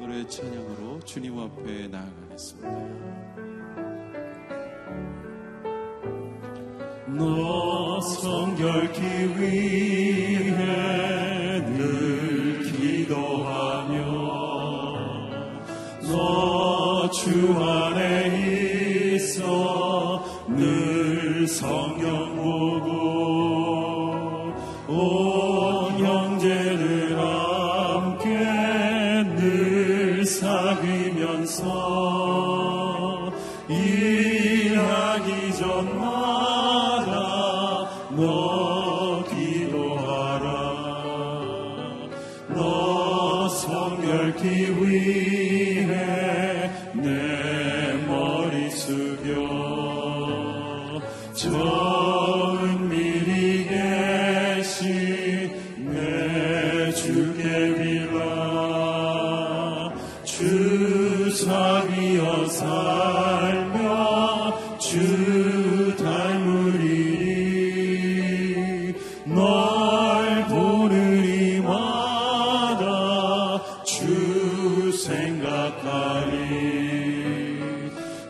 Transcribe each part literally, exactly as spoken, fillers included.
오늘의 찬양으로 주님 앞에 나아가겠습니다. 너 성결케 위해 늘 기도하며 너 주 안에 있어 늘 성령 보고 온 형제들 함께 늘 사귀면서 일하기 전마다 너 기도하라. 너 성결케 위해 내 머리 숙여 저 은밀히 계신 내 주께 빌라. 주 사귀어 살며 주 닮으리니 널 보는 이마다 주 생각하리.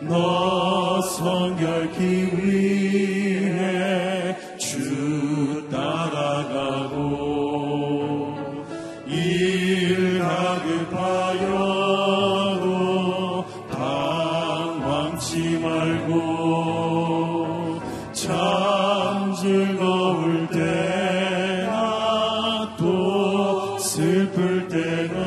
너 성결케 위해 주 따라가고 일 다급하여도 당황치 말고 참 즐거울 때나 또 슬플 때나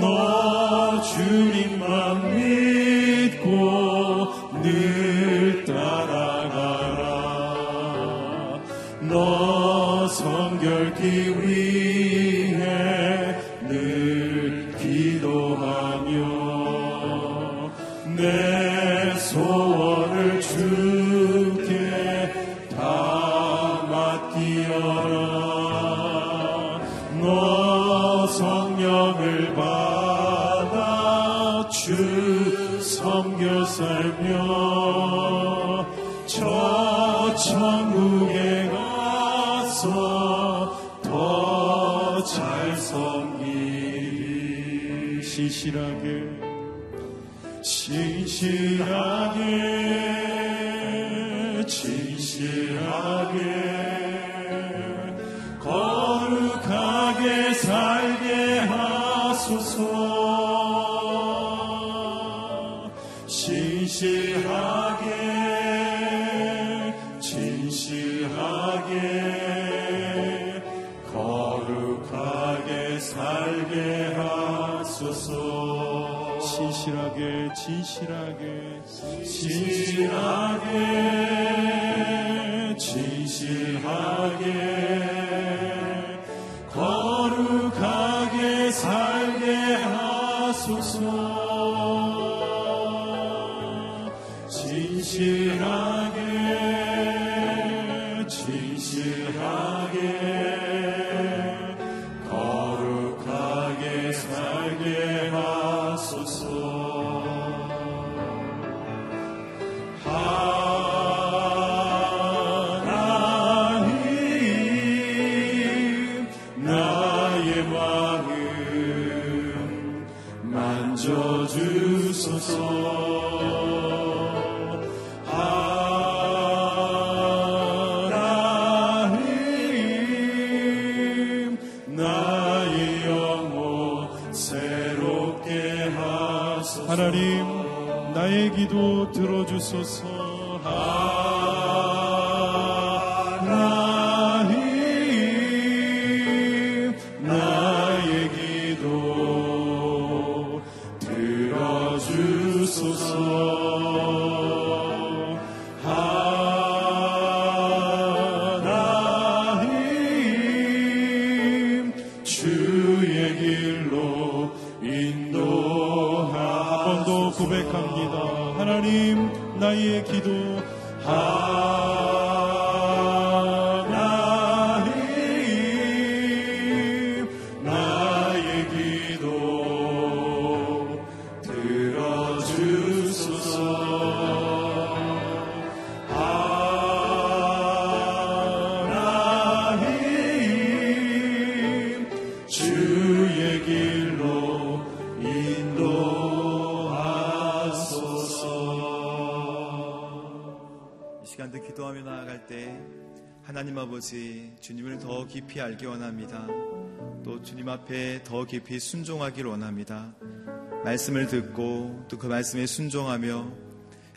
너 주님만 믿고 늘 따라가라. 너 성결케 위해 늘 기도하며 내 소원을 주께 다 맡기어라. 너 성령을 받아 주 섬겨 살며 저 천국에 가서 더 잘 섬기리. 신실하게 신실하게 진실하게 거룩하게 살게 하소서. 진실하게 진실하게 거룩하게 살게 하소서. 진실하게 진실하게 진실하게 진실하게 거룩하게 살게 하소서. 진실하게 진실하게 거룩하게 살게 하소서. 하나님 나의 마음 만져주소서. 하나님 나의 기도 들어주소서. 하나님 나의 기도 들어주소서. 하나님 주의 길로 인도하소서. 고백합니다. 하나님 나의 기도. 하나님 나의 기도 들어주소서. 하나님 주의 길로 하나님 아버지, 주님을 더 깊이 알기 원합니다. 또 주님 앞에 더 깊이 순종하길 원합니다. 말씀을 듣고 또 그 말씀에 순종하며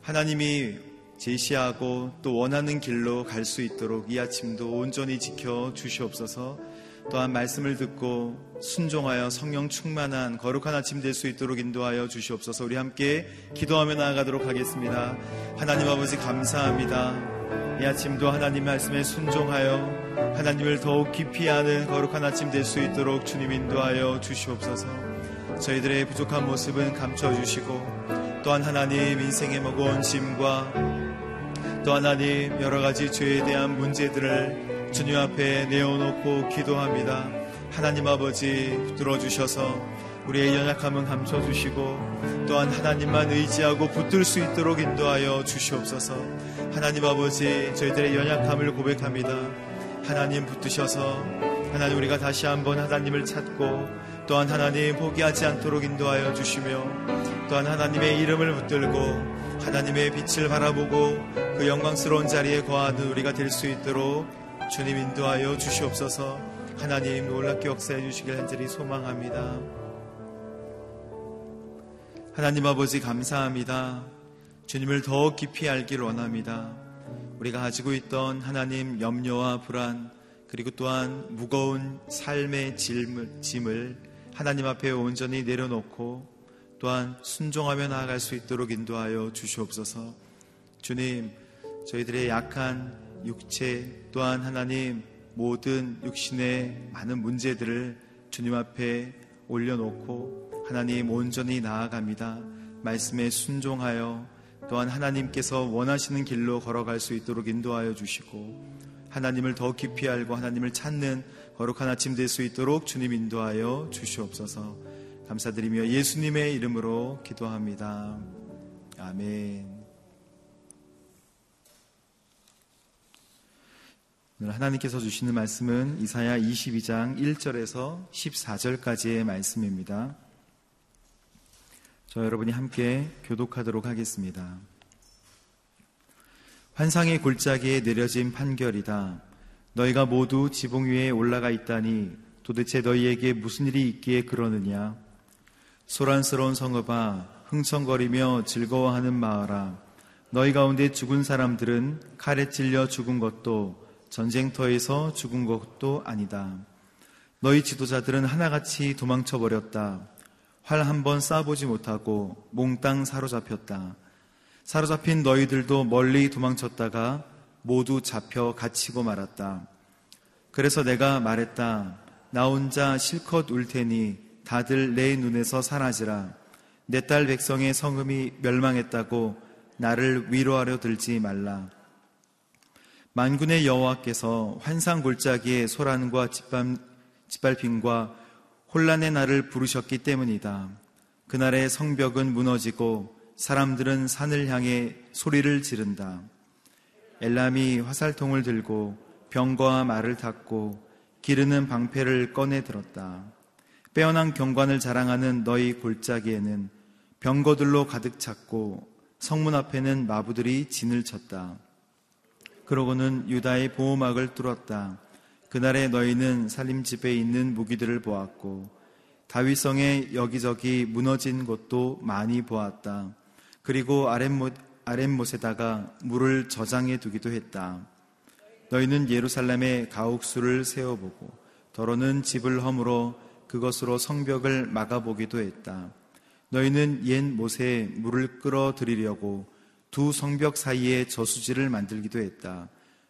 하나님이 제시하고 또 원하는 길로 갈 수 있도록 이 아침도 온전히 지켜 주시옵소서. 또한 말씀을 듣고 순종하여 성령 충만한 거룩한 아침 될 수 있도록 인도하여 주시옵소서. 우리 함께 기도하며 나아가도록 하겠습니다. 하나님 아버지 감사합니다. 이 아침도 하나님 말씀에 순종하여 하나님을 더욱 깊이 아는 거룩한 아침 될 수 있도록 주님 인도하여 주시옵소서. 저희들의 부족한 모습은 감춰주시고 또한 하나님 인생의 무거운 짐과 또 하나님 여러가지 죄에 대한 문제들을 주님 앞에 내어놓고 기도합니다. 하나님 아버지 들어주셔서 우리의 연약함은 감춰주시고 또한 하나님만 의지하고 붙들 수 있도록 인도하여 주시옵소서. 하나님 아버지 저희들의 연약함을 고백합니다. 하나님 붙드셔서 하나님 우리가 다시 한번 하나님을 찾고 또한 하나님 포기하지 않도록 인도하여 주시며 또한 하나님의 이름을 붙들고 하나님의 빛을 바라보고 그 영광스러운 자리에 거하는 우리가 될 수 있도록 주님 인도하여 주시옵소서. 하나님 놀랍게 역사해 주시길 간절히 소망합니다. 하나님 아버지 감사합니다. 주님을 더 깊이 알길 원합니다. 우리가 가지고 있던 하나님 염려와 불안 그리고 또한 무거운 삶의 짐을 하나님 앞에 온전히 내려놓고 또한 순종하며 나아갈 수 있도록 인도하여 주시옵소서. 주님 저희들의 약한 육체 또한 하나님 모든 육신의 많은 문제들을 주님 앞에 올려놓고 하나님 온전히 나아갑니다. 말씀에 순종하여 또한 하나님께서 원하시는 길로 걸어갈 수 있도록 인도하여 주시고 하나님을 더 깊이 알고 하나님을 찾는 거룩한 아침 될 수 있도록 주님 인도하여 주시옵소서. 감사드리며 예수님의 이름으로 기도합니다. 아멘. 오늘 하나님께서 주시는 말씀은 이사야 이십이 장 일 절에서 십사 절까지의 말씀입니다. 저 여러분이 함께 교독하도록 하겠습니다. 환상의 골짜기에 내려진 판결이다. 너희가 모두 지붕 위에 올라가 있다니 도대체 너희에게 무슨 일이 있기에 그러느냐. 소란스러운 성읍아, 흥청거리며 즐거워하는 마을아, 너희 가운데 죽은 사람들은 칼에 찔려 죽은 것도 전쟁터에서 죽은 것도 아니다. 너희 지도자들은 하나같이 도망쳐버렸다. 활 한 번 쏴보지 못하고 몽땅 사로잡혔다. 사로잡힌 너희들도 멀리 도망쳤다가 모두 잡혀 갇히고 말았다. 그래서 내가 말했다. 나 혼자 실컷 울 테니 다들 내 눈에서 사라지라. 내 딸 백성의 성음이 멸망했다고 나를 위로하려 들지 말라. 만군의 여호와께서 환상 골짜기에 소란과 짓밟힘과 혼란의 날을 부르셨기 때문이다. 그날의 성벽은 무너지고 사람들은 산을 향해 소리를 지른다. 엘람이 화살통을 들고 병거와 말을 탔고 기르는 방패를 꺼내 들었다. 빼어난 경관을 자랑하는 너희 골짜기에는 병거들로 가득 찼고 성문 앞에는 마부들이 진을 쳤다. 그러고는 유다의 보호막을 뚫었다. 그날에 너희는 살림집에 있는 무기들을 보았고 다윗성의 여기저기 무너진 곳도 많이 보았다. 그리고 아랫못, 아랫못에다가 물을 저장해 두기도 했다. 너희는 예루살렘에 가옥수를 세워보고 더러는 집을 허물어 그것으로 성벽을 막아보기도 했다. 너희는 옛 못에 물을 끌어들이려고 두 성벽 사이에 저수지를 만들기도 했다.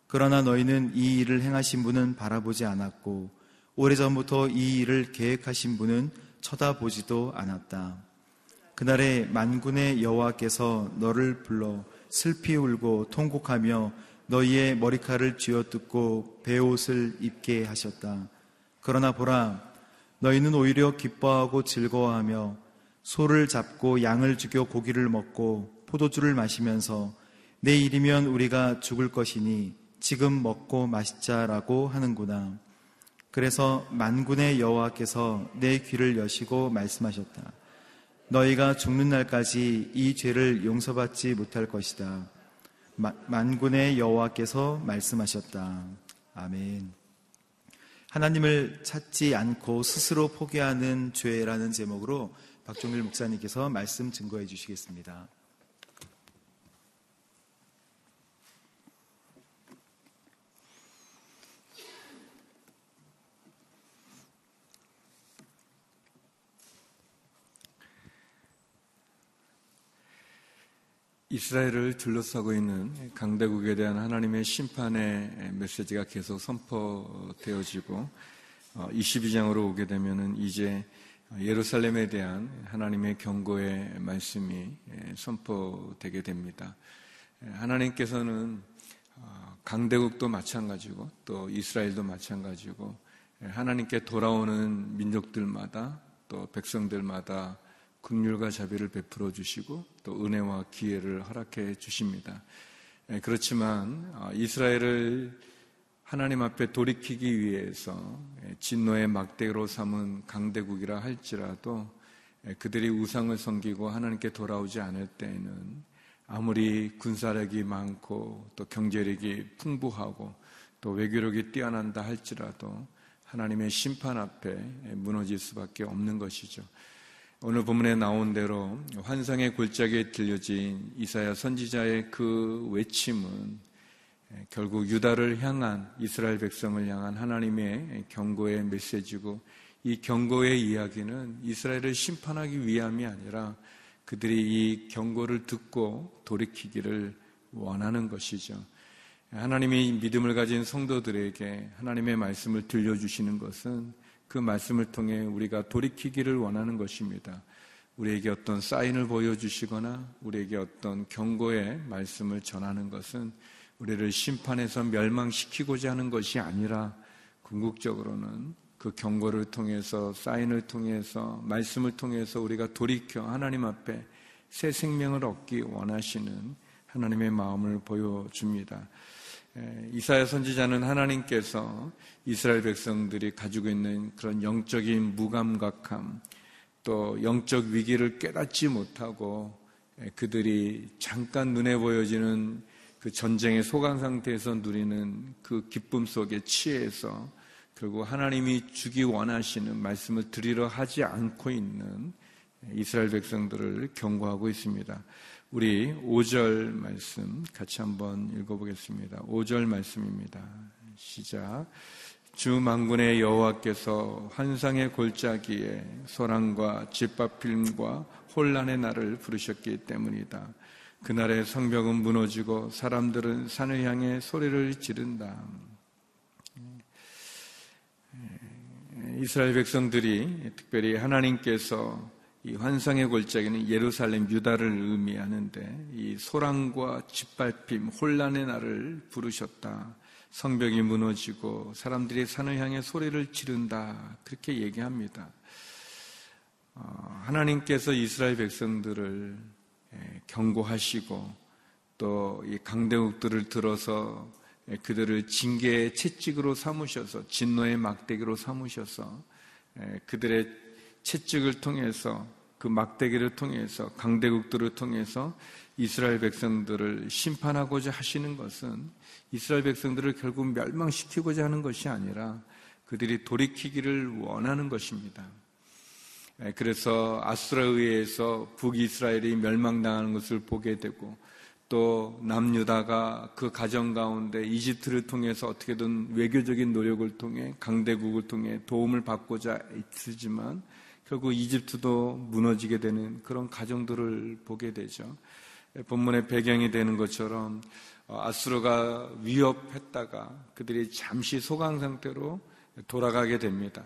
그러나 너희는 이 일을 행하신 분은 바라보지 않았고 오래전부터 이 일을 계획하신 분은 쳐다보지도 않았다. 그날에 만군의 여호와께서 너를 불러 슬피 울고 통곡하며 너희의 머리카락을 쥐어뜯고 베옷을 입게 하셨다. 그러나 보라, 너희는 오히려 기뻐하고 즐거워하며 소를 잡고 양을 죽여 고기를 먹고 포도주를 마시면서 내일이면 우리가 죽을 것이니 지금 먹고 마시자라고 하는구나. 그래서 만군의 여호와께서 내 귀를 여시고 말씀하셨다. 너희가 죽는 날까지 이 죄를 용서받지 못할 것이다. 마, 만군의 여호와께서 말씀하셨다. 아멘. 하나님을 찾지 않고 스스로 포기하는 죄라는 제목으로 박종일 목사님께서 말씀 증거해 주시겠습니다. 이스라엘을 둘러싸고 있는 강대국에 대한 하나님의 심판의 메시지가 계속 선포되어지고 이십이 장으로 오게 되면은 이제 예루살렘에 대한 하나님의 경고의 말씀이 선포되게 됩니다. 하나님께서는 강대국도 마찬가지고 또 이스라엘도 마찬가지고 하나님께 돌아오는 민족들마다 또 백성들마다 긍휼과 자비를 베풀어 주시고 또 은혜와 기회를 허락해 주십니다. 그렇지만 이스라엘을 하나님 앞에 돌이키기 위해서 진노의 막대기로 삼은 강대국이라 할지라도 그들이 우상을 섬기고 하나님께 돌아오지 않을 때에는 아무리 군사력이 많고 또 경제력이 풍부하고 또 외교력이 뛰어난다 할지라도 하나님의 심판 앞에 무너질 수밖에 없는 것이죠. 오늘 본문에 나온 대로 환상의 골짜기에 들려진 이사야 선지자의 그 외침은 결국 유다를 향한 이스라엘 백성을 향한 하나님의 경고의 메시지고, 이 경고의 이야기는 이스라엘을 심판하기 위함이 아니라 그들이 이 경고를 듣고 돌이키기를 원하는 것이죠. 하나님이 믿음을 가진 성도들에게 하나님의 말씀을 들려주시는 것은 그 말씀을 통해 우리가 돌이키기를 원하는 것입니다. 우리에게 어떤 사인을 보여주시거나 우리에게 어떤 경고의 말씀을 전하는 것은 우리를 심판에서 멸망시키고자 하는 것이 아니라 궁극적으로는 그 경고를 통해서, 사인을 통해서, 말씀을 통해서 우리가 돌이켜 하나님 앞에 새 생명을 얻기 원하시는 하나님의 마음을 보여줍니다. 이사야 선지자는 하나님께서 이스라엘 백성들이 가지고 있는 그런 영적인 무감각함, 또 영적 위기를 깨닫지 못하고 그들이 잠깐 눈에 보여지는 그 전쟁의 소강 상태에서 누리는 그 기쁨 속에 취해서 결국 하나님이 주기 원하시는 말씀을 드리려 하지 않고 있는 이스라엘 백성들을 경고하고 있습니다. 우리 오 절 말씀 같이 한번 읽어보겠습니다. 오 절 말씀입니다. 시작. 주 만군의 여호와께서 환상의 골짜기에 소란과 짓밟힘과 혼란의 날을 부르셨기 때문이다. 그날의 성벽은 무너지고 사람들은 산을 향해 소리를 지른다. 이스라엘 백성들이, 특별히 하나님께서 이 환상의 골짜기는 예루살렘 유다를 의미하는데 이 소란과 짓밟힘, 혼란의 날을 부르셨다. 성벽이 무너지고 사람들이 산을 향해 소리를 지른다. 그렇게 얘기합니다. 하나님께서 이스라엘 백성들을 경고하시고 또 이 강대국들을 들어서 그들을 징계의 채찍으로 삼으셔서, 진노의 막대기로 삼으셔서 그들의 채찍을 통해서, 그 막대기를 통해서, 강대국들을 통해서 이스라엘 백성들을 심판하고자 하시는 것은 이스라엘 백성들을 결국 멸망시키고자 하는 것이 아니라 그들이 돌이키기를 원하는 것입니다. 그래서 아수라에 의해서 북이스라엘이 멸망당하는 것을 보게 되고, 또 남유다가 그 가정 가운데 이집트를 통해서 어떻게든 외교적인 노력을 통해 강대국을 통해 도움을 받고자 애쓰지만 결국 이집트도 무너지게 되는 그런 가정들을 보게 되죠. 본문의 배경이 되는 것처럼 아수르가 위협했다가 그들이 잠시 소강 상태로 돌아가게 됩니다.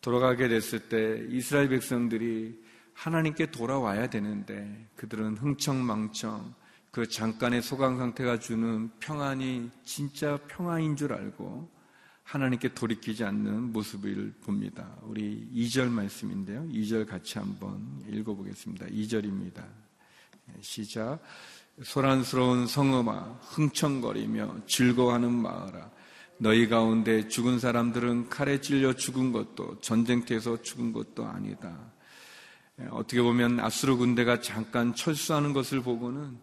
돌아가게 됐을 때 이스라엘 백성들이 하나님께 돌아와야 되는데 그들은 흥청망청 그 잠깐의 소강 상태가 주는 평안이 진짜 평안인 줄 알고 하나님께 돌이키지 않는 모습을 봅니다. 우리 이 절 말씀인데요. 이 절 같이 한번 읽어보겠습니다. 이 절입니다. 시작. 소란스러운 성읍아, 흥청거리며 즐거워하는 마을아, 너희 가운데 죽은 사람들은 칼에 찔려 죽은 것도 전쟁터에서 죽은 것도 아니다. 어떻게 보면 아수르 군대가 잠깐 철수하는 것을 보고는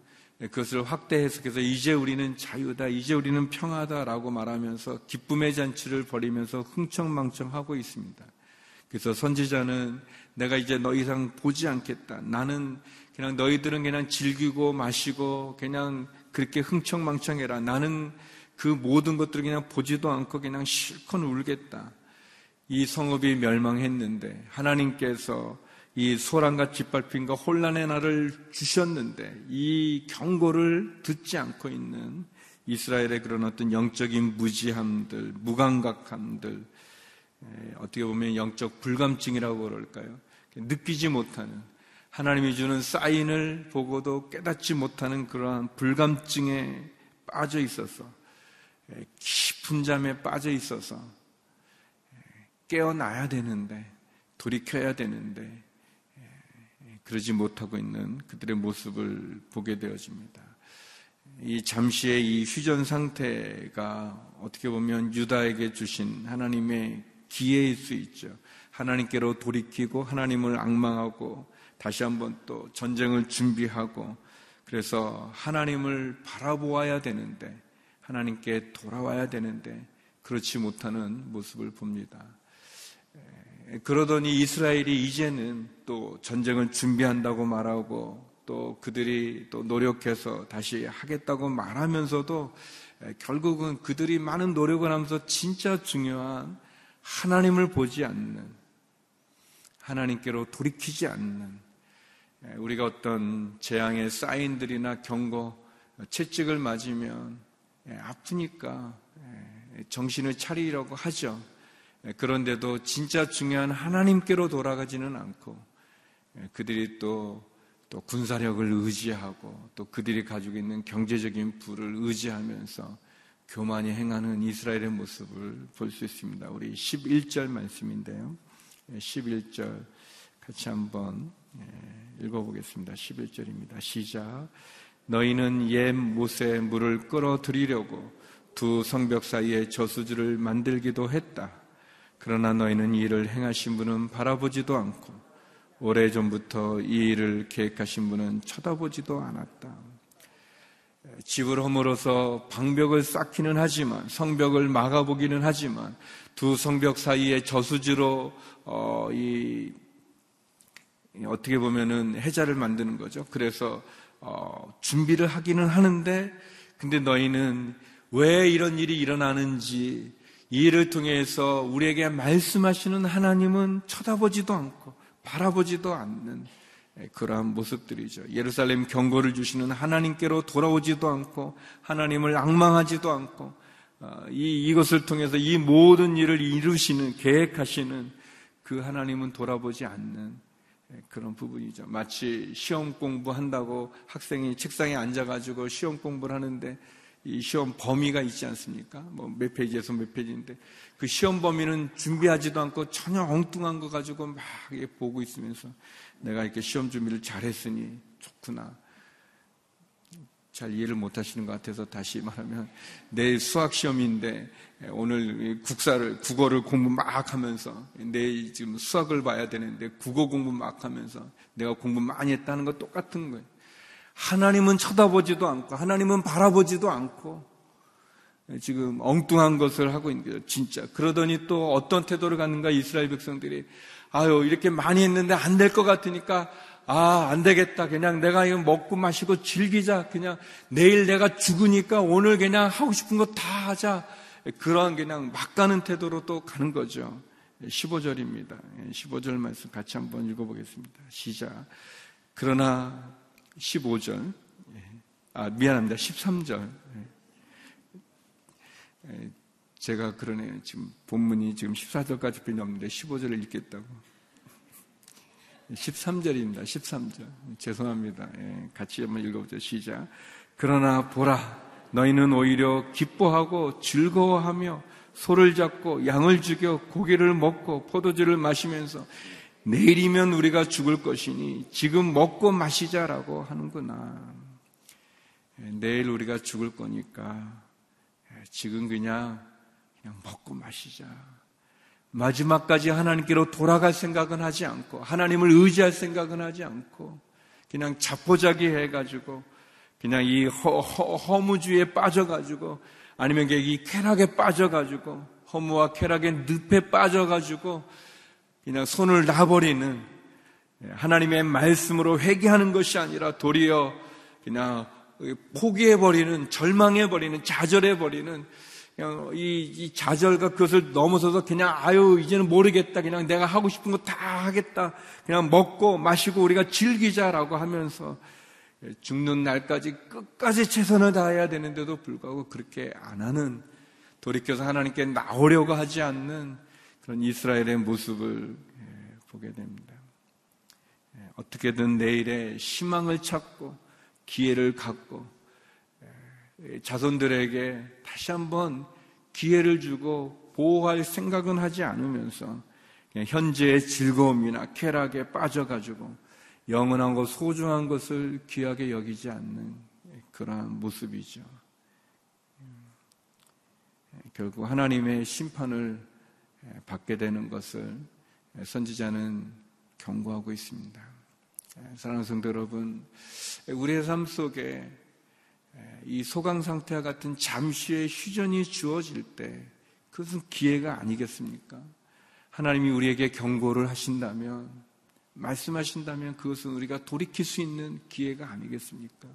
그것을 확대 해석해서 이제 우리는 자유다, 이제 우리는 평화다라고 말하면서 기쁨의 잔치를 벌이면서 흥청망청하고 있습니다. 그래서 선지자는 내가 이제 너 이상 보지 않겠다. 나는 그냥 너희들은 그냥 즐기고 마시고 그냥 그렇게 흥청망청해라. 나는 그 모든 것들을 그냥 보지도 않고 그냥 실컷 울겠다. 이 성읍이 멸망했는데 하나님께서 이 소란같이 짓밟힌과 혼란의 날을 주셨는데 이 경고를 듣지 않고 있는 이스라엘의 그런 어떤 영적인 무지함들, 무감각함들, 어떻게 보면 영적 불감증이라고 그럴까요? 느끼지 못하는, 하나님이 주는 사인을 보고도 깨닫지 못하는 그러한 불감증에 빠져 있어서, 깊은 잠에 빠져 있어서 깨어나야 되는데, 돌이켜야 되는데 그러지 못하고 있는 그들의 모습을 보게 되어집니다. 이 잠시의 이 휴전 상태가 어떻게 보면 유다에게 주신 하나님의 기회일 수 있죠. 하나님께로 돌이키고 하나님을 앙망하고 다시 한번 또 전쟁을 준비하고, 그래서 하나님을 바라보아야 되는데, 하나님께 돌아와야 되는데 그렇지 못하는 모습을 봅니다. 그러더니 이스라엘이 이제는 또 전쟁을 준비한다고 말하고 또 그들이 또 노력해서 다시 하겠다고 말하면서도 결국은 그들이 많은 노력을 하면서 진짜 중요한 하나님을 보지 않는, 하나님께로 돌이키지 않는, 우리가 어떤 재앙의 사인들이나 경고, 채찍을 맞으면 아프니까 정신을 차리려고 하죠. 그런데도 진짜 중요한 하나님께로 돌아가지는 않고 그들이 또, 또 군사력을 의지하고 또 그들이 가지고 있는 경제적인 부를 의지하면서 교만히 행하는 이스라엘의 모습을 볼 수 있습니다. 우리 십일 절 말씀인데요, 십일 절 같이 한번 읽어보겠습니다. 십일 절입니다. 시작. 너희는 옛 못의 물을 끌어들이려고 두 성벽 사이에 저수지를 만들기도 했다. 그러나 너희는 이 일을 행하신 분은 바라보지도 않고 오래전부터 이 일을 계획하신 분은 쳐다보지도 않았다. 집을 허물어서 방벽을 쌓기는 하지만, 성벽을 막아보기는 하지만, 두 성벽 사이에 저수지로 어, 이, 어떻게 보면은 해자를 만드는 거죠. 그래서 어, 준비를 하기는 하는데, 근데 너희는 왜 이런 일이 일어나는지, 이 일을 통해서 우리에게 말씀하시는 하나님은 쳐다보지도 않고 바라보지도 않는 그러한 모습들이죠. 예루살렘 경고를 주시는 하나님께로 돌아오지도 않고 하나님을 앙망하지도 않고 이, 이것을 통해서 이 모든 일을 이루시는, 계획하시는 그 하나님은 돌아보지 않는 그런 부분이죠. 마치 시험 공부한다고 학생이 책상에 앉아가지고 시험 공부를 하는데 이 시험 범위가 있지 않습니까? 뭐 몇 페이지에서 몇 페이지인데 그 시험 범위는 준비하지도 않고 전혀 엉뚱한 거 가지고 막 보고 있으면서 내가 이렇게 시험 준비를 잘했으니 좋구나. 잘 이해를 못 하시는 것 같아서 다시 말하면, 내일 수학 시험인데 오늘 국사를, 국어를 공부 막 하면서, 내일 지금 수학을 봐야 되는데 국어 공부 막 하면서 내가 공부 많이 했다는 거 똑같은 거예요. 하나님은 쳐다보지도 않고 하나님은 바라보지도 않고 지금 엉뚱한 것을 하고 있는 거죠. 진짜. 그러더니 또 어떤 태도를 갖는가? 이스라엘 백성들이, 아유, 이렇게 많이 했는데 안 될 것 같으니까, 아, 안 되겠다. 그냥 내가 이거 먹고 마시고 즐기자. 그냥 내일 내가 죽으니까 오늘 그냥 하고 싶은 거 다 하자. 그런 그냥 막 가는 태도로 또 가는 거죠. 십오 절입니다. 십오 절 말씀 같이 한번 읽어보겠습니다. 시작. 그러나 십오 절, 아 미안합니다, 십삼 절. 제가 그러네요. 지금 본문이 지금 십사 절까지 필요 없는데 십오 절을 읽겠다고. 십삼 절입니다. 십삼 절. 죄송합니다. 같이 한번 읽어보죠. 시작. 그러나 보라, 너희는 오히려 기뻐하고 즐거워하며 소를 잡고 양을 죽여 고기를 먹고 포도주를 마시면서 내일이면 우리가 죽을 것이니 지금 먹고 마시자라고 하는구나. 내일 우리가 죽을 거니까 지금 그냥, 그냥 먹고 마시자. 마지막까지 하나님께로 돌아갈 생각은 하지 않고 하나님을 의지할 생각은 하지 않고 그냥 자포자기 해가지고 그냥 이 허, 허, 허무주의에 빠져가지고, 아니면 이 쾌락에 빠져가지고, 허무와 쾌락의 늪에 빠져가지고 그냥 손을 놔버리는, 하나님의 말씀으로 회개하는 것이 아니라 도리어 그냥 포기해버리는, 절망해버리는, 좌절해버리는, 그냥 이, 이 좌절과 그것을 넘어서서 그냥 아유 이제는 모르겠다, 그냥 내가 하고 싶은 거 다 하겠다, 그냥 먹고 마시고 우리가 즐기자라고 하면서 죽는 날까지 끝까지 최선을 다해야 되는데도 불구하고 그렇게 안 하는, 돌이켜서 하나님께 나오려고 하지 않는 그런 이스라엘의 모습을 보게 됩니다. 어떻게든 내일의 희망을 찾고 기회를 갖고 자손들에게 다시 한번 기회를 주고 보호할 생각은 하지 않으면서 현재의 즐거움이나 쾌락에 빠져가지고 영원한 것, 소중한 것을 귀하게 여기지 않는 그러한 모습이죠. 결국 하나님의 심판을 받게 되는 것을 선지자는 경고하고 있습니다. 사랑하는 성도 여러분, 우리의 삶 속에 이 소강상태와 같은 잠시의 휴전이 주어질 때 그것은 기회가 아니겠습니까? 하나님이 우리에게 경고를 하신다면, 말씀하신다면 그것은 우리가 돌이킬 수 있는 기회가 아니겠습니까?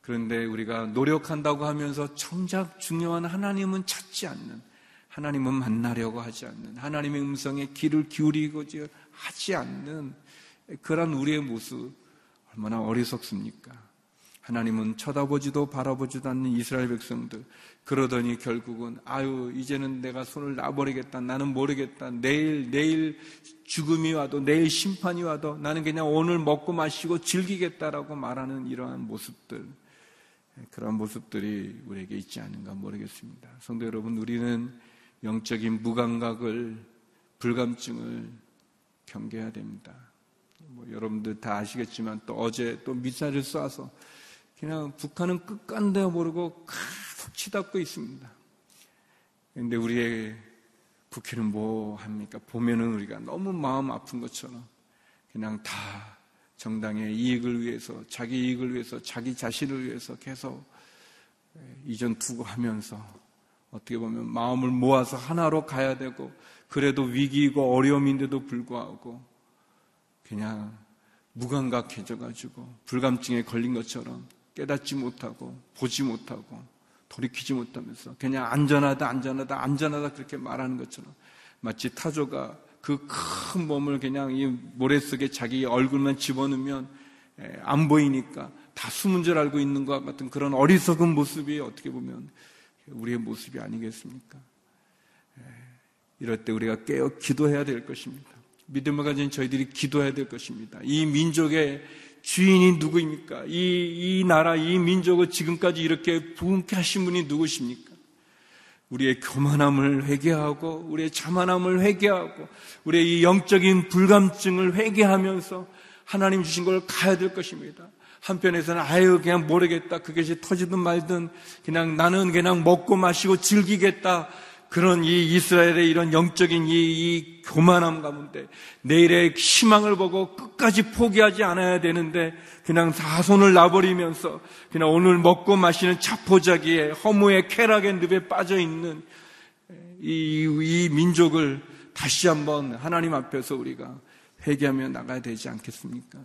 그런데 우리가 노력한다고 하면서 정작 중요한 하나님은 찾지 않는, 하나님은 만나려고 하지 않는, 하나님의 음성에 귀를 기울이고 하지 않는 그런 우리의 모습, 얼마나 어리석습니까? 하나님은 쳐다보지도 바라보지도 않는 이스라엘 백성들, 그러더니 결국은 아유 이제는 내가 손을 놔버리겠다, 나는 모르겠다, 내일 내일 죽음이 와도, 내일 심판이 와도 나는 그냥 오늘 먹고 마시고 즐기겠다라고 말하는 이러한 모습들, 그런 모습들이 우리에게 있지 않은가 모르겠습니다. 성도 여러분, 우리는 영적인 무감각을, 불감증을 경계해야 됩니다. 뭐 여러분들 다 아시겠지만 또 어제 또 미사일을 쏴서 그냥 북한은 끝간데 모르고 계속 치닫고 있습니다. 그런데 우리의 국회는 뭐 합니까? 보면은 우리가 너무 마음 아픈 것처럼 그냥 다 정당의 이익을 위해서, 자기 이익을 위해서, 자기 자신을 위해서 계속 이전 두고 하면서 어떻게 보면 마음을 모아서 하나로 가야 되고, 그래도 위기이고 어려움인데도 불구하고 그냥 무감각해져가지고 불감증에 걸린 것처럼 깨닫지 못하고 보지 못하고 돌이키지 못하면서 그냥 안전하다 안전하다 안전하다 그렇게 말하는 것처럼, 마치 타조가 그 큰 몸을 그냥 이 모래 속에 자기 얼굴만 집어넣으면 안 보이니까 다 숨은 줄 알고 있는 것 같은 그런 어리석은 모습이 어떻게 보면 우리의 모습이 아니겠습니까? 이럴 때 우리가 깨어 기도해야 될 것입니다. 믿음을 가진 저희들이 기도해야 될 것입니다. 이 민족의 주인이 누구입니까? 이, 이 나라, 이 민족을 지금까지 이렇게 부흥케 하신 분이 누구십니까? 우리의 교만함을 회개하고, 우리의 자만함을 회개하고, 우리의 이 영적인 불감증을 회개하면서 하나님 주신 걸 가야 될 것입니다. 한편에서는 아유 그냥 모르겠다, 그것이 터지든 말든 그냥 나는 그냥 먹고 마시고 즐기겠다, 그런 이 이스라엘의 이런 영적인 이, 이 교만함 가운데 내일의 희망을 보고 끝까지 포기하지 않아야 되는데 그냥 다 손을 놔버리면서 그냥 오늘 먹고 마시는 자포자기에, 허무의 쾌락의 늪에 빠져있는 이, 이, 이 민족을 다시 한번 하나님 앞에서 우리가 회개하며 나가야 되지 않겠습니까?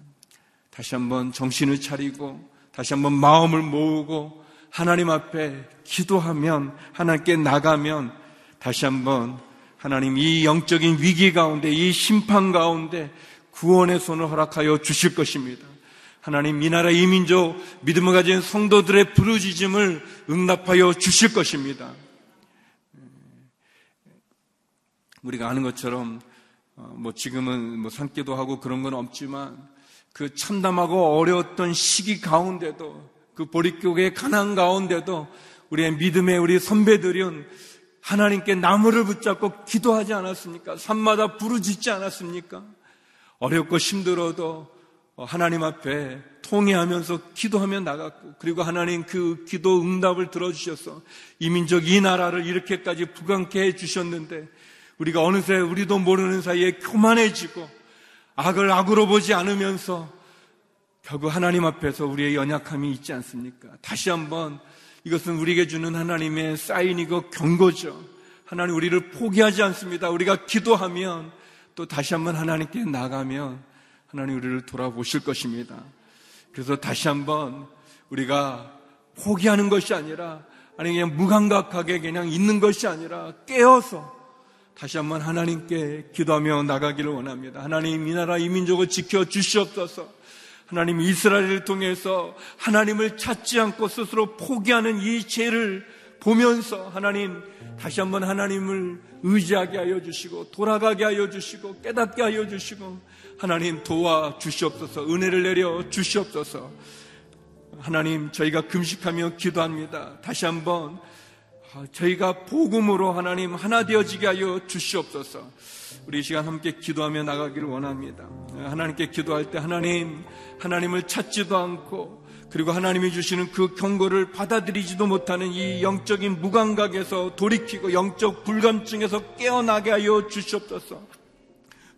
다시 한번 정신을 차리고, 다시 한번 마음을 모으고 하나님 앞에 기도하면, 하나님께 나가면 다시 한번 하나님 이 영적인 위기 가운데, 이 심판 가운데 구원의 손을 허락하여 주실 것입니다. 하나님 이 나라, 이 민족, 믿음을 가진 성도들의 부르짖음을 응답하여 주실 것입니다. 우리가 아는 것처럼 뭐 지금은 뭐 산기도 하고 그런 건 없지만, 그 참담하고 어려웠던 시기 가운데도, 그 보릿고개의 가난 가운데도 우리의 믿음의 우리 선배들은 하나님께 나무를 붙잡고 기도하지 않았습니까? 산마다 부르짖지 않았습니까? 어렵고 힘들어도 하나님 앞에 통회하면서 기도하며 나갔고, 그리고 하나님 그 기도 응답을 들어주셔서 이 민족, 이 나라를 이렇게까지 부강케 해주셨는데, 우리가 어느새 우리도 모르는 사이에 교만해지고 악을 악으로 보지 않으면서 결국 하나님 앞에서 우리의 연약함이 있지 않습니까? 다시 한번 이것은 우리에게 주는 하나님의 사인이고 경고죠. 하나님 우리를 포기하지 않습니다. 우리가 기도하면 또 다시 한번 하나님께 나가면 하나님 우리를 돌아보실 것입니다. 그래서 다시 한번 우리가 포기하는 것이 아니라 아니 그냥 무감각하게 그냥 있는 것이 아니라 깨어서 다시 한번 하나님께 기도하며 나가기를 원합니다. 하나님 이 나라 이 민족을 지켜주시옵소서. 하나님 이스라엘을 통해서 하나님을 찾지 않고 스스로 포기하는 이 죄를 보면서 하나님 다시 한번 하나님을 의지하게 하여 주시고 돌아가게 하여 주시고 깨닫게 하여 주시고 하나님 도와주시옵소서. 은혜를 내려 주시옵소서. 하나님 저희가 금식하며 기도합니다. 다시 한번 저희가 복음으로 하나님 하나 되어지게 하여 주시옵소서. 우리 이 시간 함께 기도하며 나가기를 원합니다. 하나님께 기도할 때 하나님 하나님을 찾지도 않고 그리고 하나님이 주시는 그 경고를 받아들이지도 못하는 이 영적인 무감각에서 돌이키고 영적 불감증에서 깨어나게 하여 주시옵소서.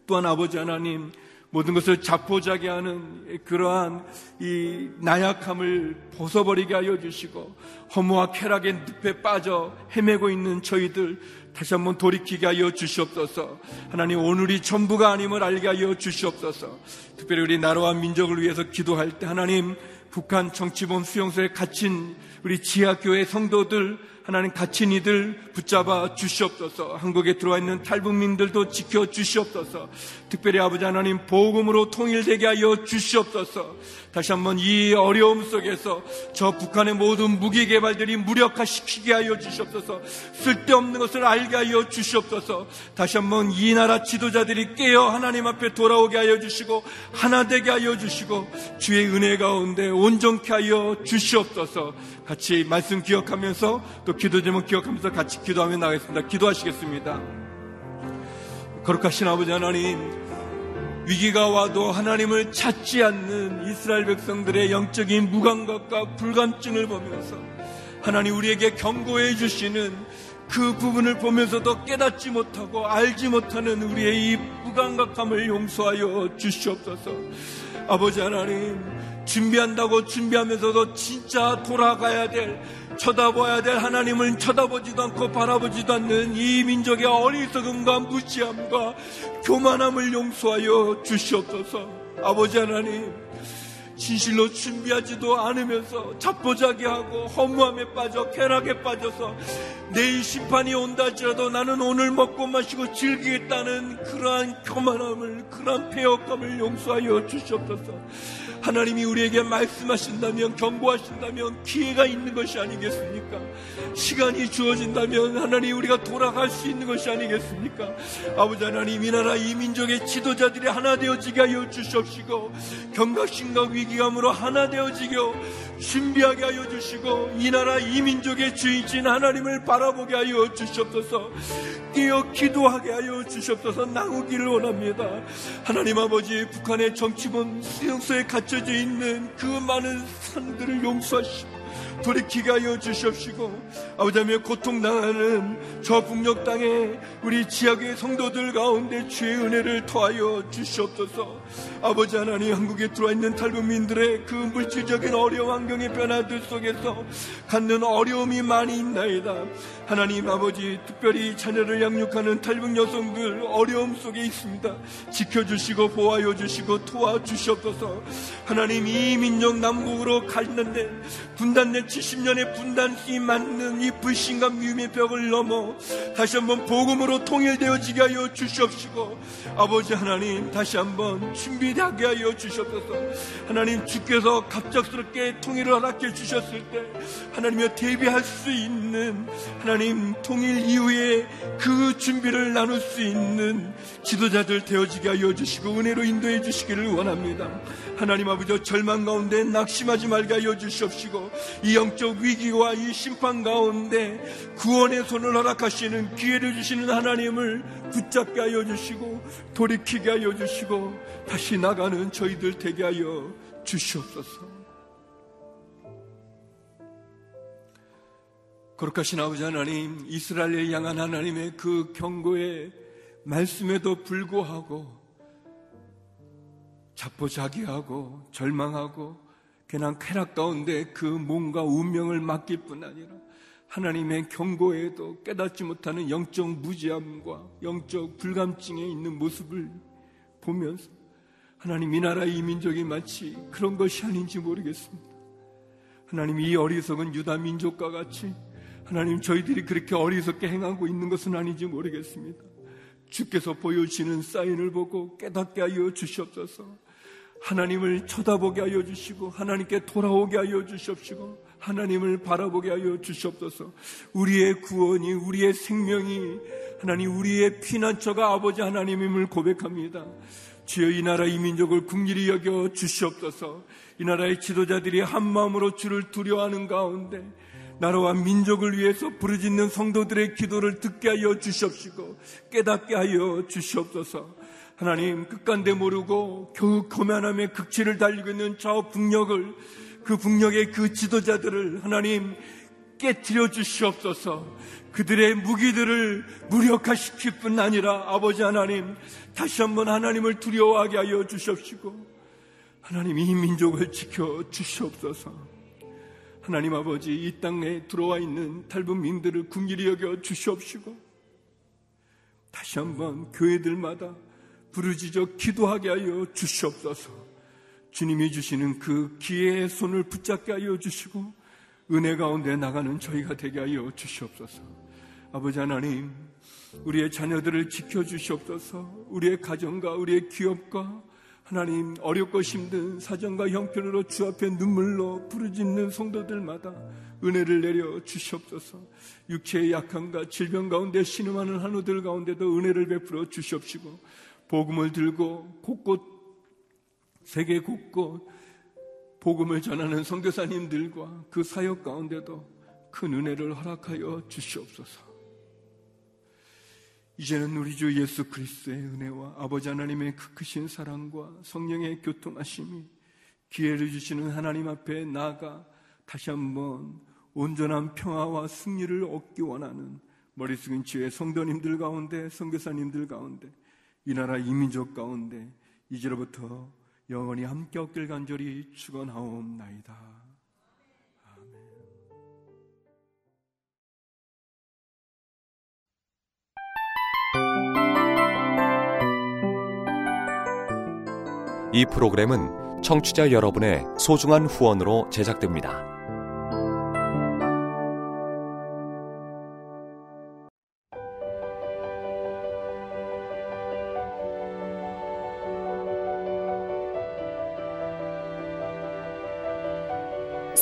또한 아버지 하나님 모든 것을 자포자기하는 그러한 이 나약함을 벗어버리게 하여 주시고 허무와 쾌락의 늪에 빠져 헤매고 있는 저희들 다시 한번 돌이키게 하여 주시옵소서. 하나님 오늘이 전부가 아님을 알게 하여 주시옵소서. 특별히 우리 나라와 민족을 위해서 기도할 때 하나님 북한 정치범 수용소에 갇힌 우리 지하교회 성도들 하나님 갇힌 이들 붙잡아 주시옵소서. 한국에 들어와 있는 탈북민들도 지켜 주시옵소서. 특별히 아버지 하나님 복음으로 통일되게 하여 주시옵소서. 다시 한번 이 어려움 속에서 저 북한의 모든 무기 개발들이 무력화시키게 하여 주시옵소서. 쓸데없는 것을 알게 하여 주시옵소서. 다시 한번 이 나라 지도자들이 깨어 하나님 앞에 돌아오게 하여 주시고 하나 되게 하여 주시고 주의 은혜 가운데 온전케 하여 주시옵소서. 같이 말씀 기억하면서 또 기도 제목 기억하면서 같이 기도하며 나가겠습니다. 기도하시겠습니다. 거룩하신 아버지 하나님 위기가 와도 하나님을 찾지 않는 이스라엘 백성들의 영적인 무감각과 불감증을 보면서 하나님 우리에게 경고해 주시는 그 부분을 보면서도 깨닫지 못하고 알지 못하는 우리의 이 무감각함을 용서하여 주시옵소서. 아버지 하나님 준비한다고 준비하면서도 진짜 돌아가야 될 쳐다봐야 될 하나님을 쳐다보지도 않고 바라보지도 않는 이 민족의 어리석음과 무지함과 교만함을 용서하여 주시옵소서. 아버지 하나님 진실로 준비하지도 않으면서 자포자기하고 허무함에 빠져 쾌락에 빠져서 내일 심판이 온다 할지라도 나는 오늘 먹고 마시고 즐기겠다는 그러한 교만함을 그러한 폐역함을 용서하여 주시옵소서. 하나님이 우리에게 말씀하신다면 경고하신다면 기회가 있는 것이 아니겠습니까? 시간이 주어진다면 하나님 우리가 돌아갈 수 있는 것이 아니겠습니까? 아버지 하나님 이 나라 이 민족의 지도자들이 하나 되어지게 하여 주시옵시고 경각심과 위기감으로 하나 되어지게 준비하게 하여 주시고 이 나라 이 민족의 주인이신 하나님을 바라보게 하여 주시옵소서. 깨어 기도하게 하여 주시옵소서. 나오기를 원합니다. 하나님 아버지 북한의 정치범 수용소에 갇혀져 있는 그 많은 사람들을 용서하시고 돌이키게 하여 주시옵시고 아버지 하며 고통당하는 저 북녘 땅에 우리 지역의 성도들 가운데 주의 은혜를 더하여 주시옵소서. 아버지 하나님 한국에 들어와 있는 탈북민들의 그 물질적인 어려운 환경의 변화들 속에서 갖는 어려움이 많이 있나이다. 하나님 아버지 특별히 자녀를 양육하는 탈북 여성들 어려움 속에 있습니다. 지켜주시고 보호하여 주시고 도와주시옵소서. 하나님 이 민족 남북으로 갈렸는데 분단된 칠십 년의 분단이 맞는 이 불신감 위험의 벽을 넘어 다시 한번 복음으로 통일되어지게 하여 주시옵시고 아버지 하나님 다시 한번 준비하게 하여 주시옵소서. 하나님 주께서 갑작스럽게 통일을 허락해 주셨을 때 하나님이여 대비할 수 있는 하나님 통일 이후에 그 준비를 나눌 수 있는 지도자들 되어지게 하여 주시고 은혜로 인도해 주시기를 원합니다. 하나님 아버지 절망 가운데 낙심하지 말게 하여 주시옵시고 이 영적 위기와 이 심판 가운데 구원의 손을 허락하시는 기회를 주시는 하나님을 붙잡게 하여 주시고 돌이키게 하여 주시고 다시 나가는 저희들 되게 하여 주시옵소서. 거룩하신 아버지 하나님 이스라엘을 향한 하나님의 그 경고의 말씀에도 불구하고 자포자기하고 절망하고 괜한 쾌락 가운데 그 몸과 운명을 맡길 뿐 아니라 하나님의 경고에도 깨닫지 못하는 영적 무지함과 영적 불감증에 있는 모습을 보면서 하나님 이 나라 이 민족이 마치 그런 것이 아닌지 모르겠습니다. 하나님 이 어리석은 유다 민족과 같이 하나님 저희들이 그렇게 어리석게 행하고 있는 것은 아닌지 모르겠습니다. 주께서 보여주시는 사인을 보고 깨닫게 하여 주시옵소서. 하나님을 쳐다보게 하여 주시고 하나님께 돌아오게 하여 주시옵시고 하나님을 바라보게 하여 주시옵소서. 우리의 구원이 우리의 생명이 하나님 우리의 피난처가 아버지 하나님임을 고백합니다. 주여 이 나라 이 민족을 긍휼히 여겨 주시옵소서. 이 나라의 지도자들이 한마음으로 주를 두려워하는 가운데 나라와 민족을 위해서 부르짖는 성도들의 기도를 듣게 하여 주시옵시고 깨닫게 하여 주시옵소서. 하나님 끝간데 모르고 겨우 거만함의 극치를 달리고 있는 저 북녘을 그 북녘의 그 지도자들을 하나님 깨트려 주시옵소서. 그들의 무기들을 무력화시킬 뿐 아니라 아버지 하나님 다시 한번 하나님을 두려워하게 하여 주시옵시고 하나님 이 민족을 지켜 주시옵소서. 하나님 아버지 이 땅에 들어와 있는 탈북민들을 긍휼히 여겨 주시옵시고 다시 한번 교회들마다 부르짖어 기도하게 하여 주시옵소서. 주님이 주시는 그 기회의 손을 붙잡게 하여 주시고 은혜 가운데 나가는 저희가 되게 하여 주시옵소서. 아버지 하나님 우리의 자녀들을 지켜주시옵소서. 우리의 가정과 우리의 기업과 하나님 어렵고 힘든 사정과 형편으로 주 앞에 눈물로 부르짖는 성도들마다 은혜를 내려 주시옵소서. 육체의 약함과 질병 가운데 신음하는 한우들 가운데도 은혜를 베풀어 주시옵시고 복음을 들고 곳곳 세계 곳곳 복음을 전하는 선교사님들과 그 사역 가운데도 큰 은혜를 허락하여 주시옵소서. 이제는 우리 주 예수 그리스도의 은혜와 아버지 하나님의 그 크신 사랑과 성령의 교통하심이 기회를 주시는 하나님 앞에 나아가 다시 한번 온전한 평화와 승리를 얻기 원하는 머리 숙인 주의 성도님들 가운데 선교사님들 가운데 이 나라 이 민족 가운데 이제로부터 영원히 함께 얻길 간절히 축원하옵나이다. 이 프로그램은 청취자 여러분의 소중한 후원으로 제작됩니다.